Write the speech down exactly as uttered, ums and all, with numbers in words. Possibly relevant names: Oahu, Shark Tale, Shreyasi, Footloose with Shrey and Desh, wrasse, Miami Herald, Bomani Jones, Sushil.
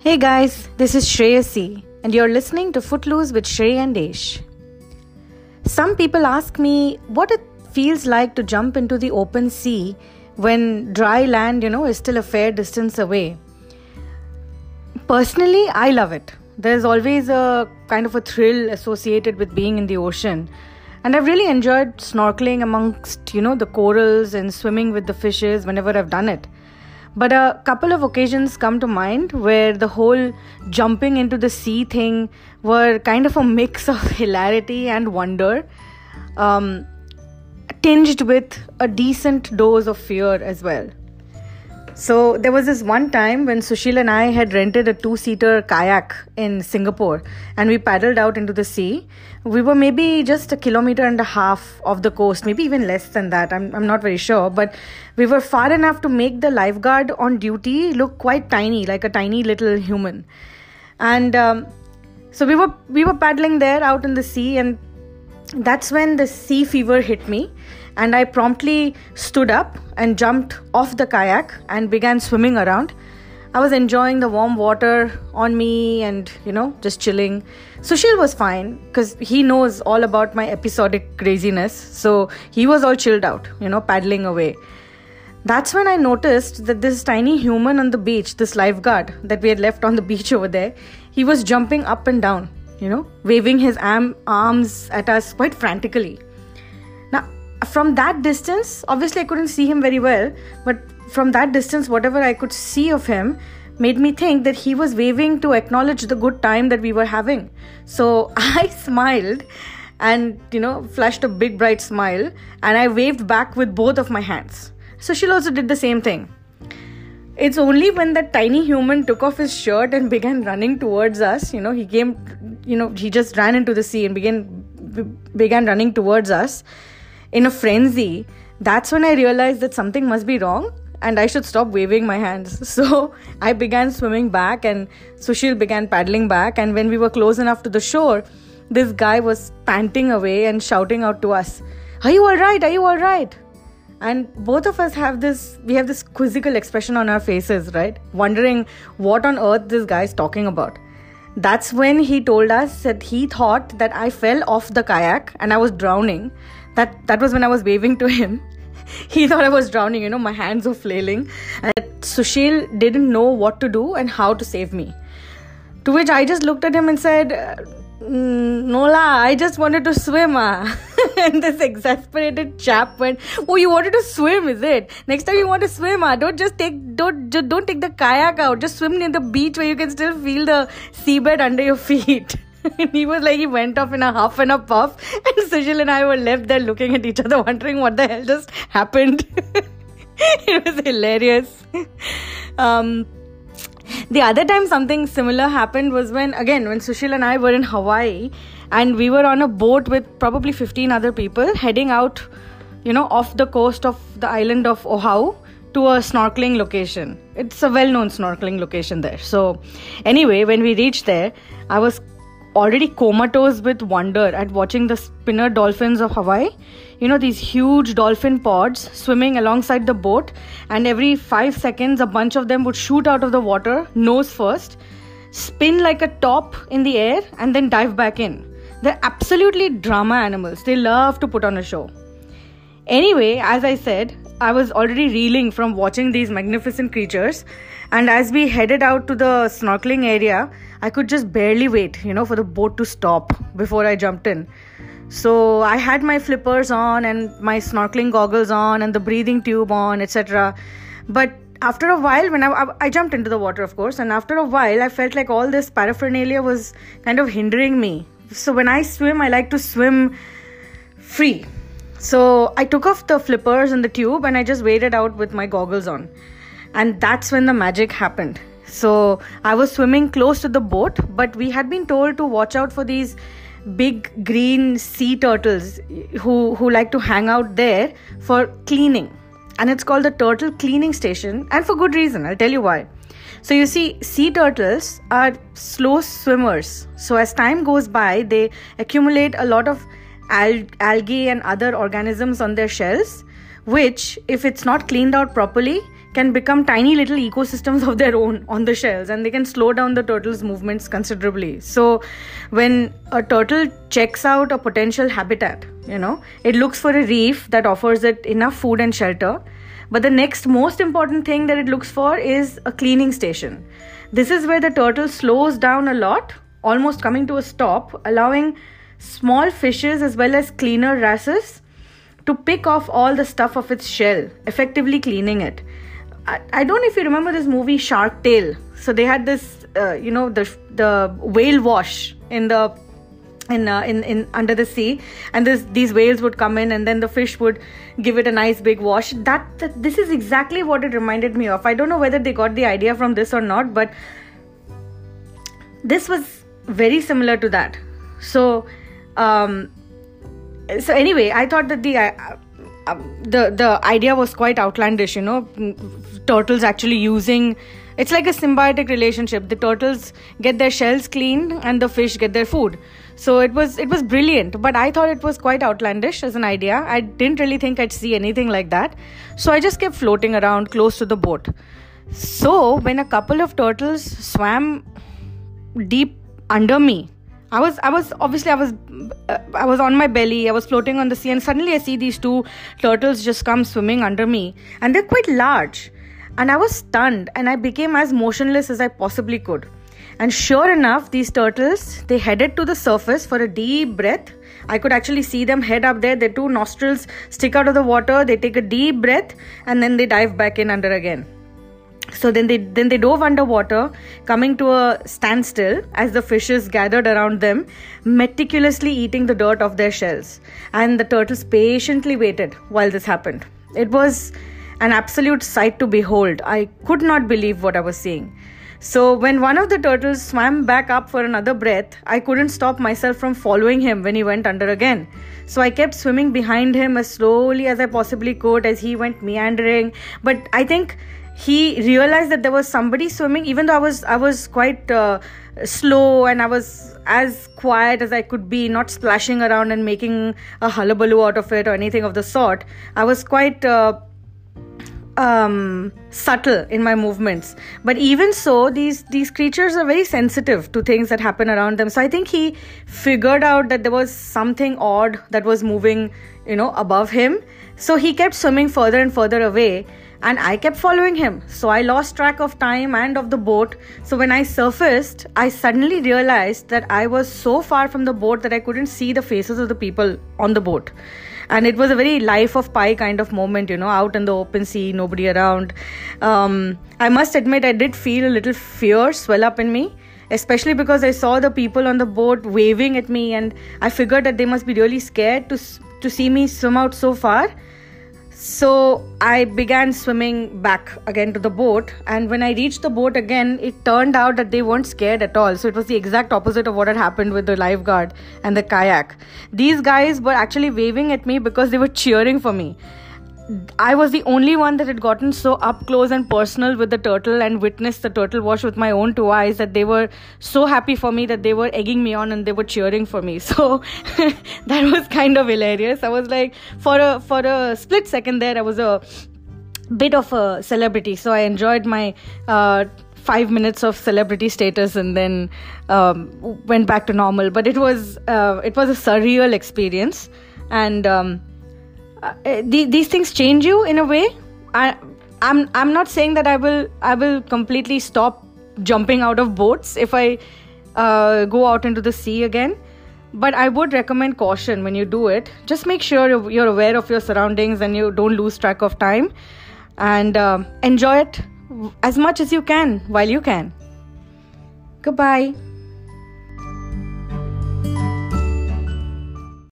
Hey guys, this is Shreyasi and you're listening to Footloose with Shrey and Desh. Some people ask me what it feels like to jump into the open sea when dry land, you know, is still a fair distance away. Personally, I love it. There's always a kind of a thrill associated with being in the ocean. And I've really enjoyed snorkeling amongst, you know, the corals and swimming with the fishes whenever I've done it. But a couple of occasions come to mind where the whole jumping into the sea thing were kind of a mix of hilarity and wonder, um, tinged with a decent dose of fear as well. So there was this one time when Sushil and I had rented a two-seater kayak in Singapore and we paddled out into the sea. We were maybe just a kilometer and a half of the coast, maybe even less than that. I'm, I'm not very sure, but we were far enough to make the lifeguard on duty look quite tiny, like a tiny little human. And um, so we were, we were paddling there out in the sea, and that's when the sea fever hit me. And I promptly stood up and jumped off the kayak and began swimming around. I was enjoying the warm water on me and, you know, just chilling. Sushil was fine because he knows all about my episodic craziness. So he was all chilled out, you know, paddling away. That's when I noticed that this tiny human on the beach, this lifeguard that we had left on the beach over there, he was jumping up and down, you know, waving his am- arms at us quite frantically. From that distance, obviously I couldn't see him very well, but from that distance, whatever I could see of him made me think that he was waving to acknowledge the good time that we were having. So I smiled and, you know, flashed a big bright smile, and I waved back with both of my hands. So she also did the same thing. It's only when that tiny human took off his shirt and began running towards us, you know, he came, you know, he just ran into the sea and began began running towards us. In a frenzy, that's when I realized that something must be wrong and I should stop waving my hands. So I began swimming back and Sushil began paddling back, and when we were close enough to the shore, this guy was panting away and shouting out to us, "Are you alright? Are you alright?" And both of us have this, we have this quizzical expression on our faces, right? Wondering what on earth this guy is talking about. That's when he told us that he thought that I fell off the kayak and I was drowning. That that was when I was waving to him. He thought I was drowning, you know, my hands were flailing. And Sushil didn't know what to do and how to save me. To which I just looked at him and said, "No la, I just wanted to swim." Ah. And this exasperated chap went, "Oh, you wanted to swim, is it? Next time you want to swim, ah, don't just take don't just don't take the kayak out. Just swim near the beach where you can still feel the seabed under your feet." And he was like, he went off in a huff and a puff, and Sushil and I were left there looking at each other, wondering what the hell just happened. It was hilarious. Um, the other time something similar happened was when, again, when Sushil and I were in Hawaii, and we were on a boat with probably fifteen other people heading out, you know, off the coast of the island of Oahu to a snorkeling location. It's a well-known snorkeling location there. So anyway, when we reached there, I was already comatose with wonder at watching the spinner dolphins of Hawaii. You know, these huge dolphin pods swimming alongside the boat, and every five seconds a bunch of them would shoot out of the water, nose first, spin like a top in the air and then dive back in. They're absolutely drama animals. They love to put on a show. Anyway, as I said, I was already reeling from watching these magnificent creatures, and as we headed out to the snorkeling area, I could just barely wait, you know, for the boat to stop before I jumped in. So I had my flippers on and my snorkeling goggles on and the breathing tube on, et cetera. But after a while, when I, I, I jumped into the water, of course, and after a while, I felt like all this paraphernalia was kind of hindering me. So when I swim, I like to swim free. So I took off the flippers and the tube and I just waded out with my goggles on. And that's when the magic happened. So I was swimming close to the boat, but we had been told to watch out for these big green sea turtles who, who like to hang out there for cleaning. And it's called the turtle cleaning station, and for good reason. I'll tell you why. So you see, sea turtles are slow swimmers. So as time goes by, they accumulate a lot of alg- algae and other organisms on their shells, which, if it's not cleaned out properly, can become tiny little ecosystems of their own on the shells, and they can slow down the turtle's movements considerably. So when a turtle checks out a potential habitat, you know, it looks for a reef that offers it enough food and shelter. But the next most important thing that it looks for is a cleaning station. This is where the turtle slows down a lot, almost coming to a stop, allowing small fishes as well as cleaner wrasses to pick off all the stuff of its shell, effectively cleaning it. I, I don't know if you remember this movie Shark Tale. So they had this, uh, you know, the the whale wash in the in uh, in in under the sea, and this these whales would come in, and then the fish would give it a nice big wash. That, that this is exactly what it reminded me of. I don't know whether they got the idea from this or not, but this was very similar to that. So. Um, So anyway, I thought that the uh, uh, the the idea was quite outlandish, you know, turtles actually using, it's like a symbiotic relationship. The turtles get their shells cleaned and the fish get their food. So it was it was brilliant, but I thought it was quite outlandish as an idea. I didn't really think I'd see anything like that. So I just kept floating around close to the boat. So when a couple of turtles swam deep under me, I was, I was obviously, I was, uh, I was on my belly. I was floating on the sea, and suddenly I see these two turtles just come swimming under me, and they're quite large. And I was stunned, and I became as motionless as I possibly could. And sure enough, these turtles, they headed to the surface for a deep breath. I could actually see them head up there. Their two nostrils stick out of the water. They take a deep breath, and then they dive back in under again. So then they then they dove underwater, coming to a standstill as the fishes gathered around them, meticulously eating the dirt off their shells. And the turtles patiently waited while this happened. It was an absolute sight to behold. I could not believe what I was seeing. So when one of the turtles swam back up for another breath, I couldn't stop myself from following him when he went under again. So I kept swimming behind him as slowly as I possibly could as he went meandering. But I think he realized that there was somebody swimming, even though I was I was quite uh, slow, and I was as quiet as I could be, not splashing around and making a hullabaloo out of it or anything of the sort. I was quite uh, um, subtle in my movements. But even so, these, these creatures are very sensitive to things that happen around them. So I think he figured out that there was something odd that was moving, you know, above him. So he kept swimming further and further away. And I kept following him. So I lost track of time and of the boat. So when I surfaced, I suddenly realized that I was so far from the boat that I couldn't see the faces of the people on the boat. And it was a very Life of Pi kind of moment, you know, out in the open sea, nobody around. Um, I must admit, I did feel a little fear swell up in me, especially because I saw the people on the boat waving at me, and I figured that they must be really scared to, to see me swim out so far. So I began swimming back again to the boat, and when I reached the boat again, it turned out that they weren't scared at all. So it was the exact opposite of what had happened with the lifeguard and the kayak. These guys were actually waving at me because they were cheering for me. I was the only one that had gotten so up close and personal with the turtle and witnessed the turtle wash with my own two eyes that they were so happy for me that they were egging me on and they were cheering for me. So that was kind of hilarious. I was like, for a for a split second there, I was a bit of a celebrity. So I enjoyed my uh, five minutes of celebrity status and then um, went back to normal. But it was uh, it was a surreal experience, and. Um, Uh, the, these things change you in a way. I, I'm I'm not saying that I will I will completely stop jumping out of boats if I uh, go out into the sea again, but I would recommend caution when you do it. Just make sure you're, you're aware of your surroundings and you don't lose track of time, and uh, enjoy it as much as you can while you can. Goodbye.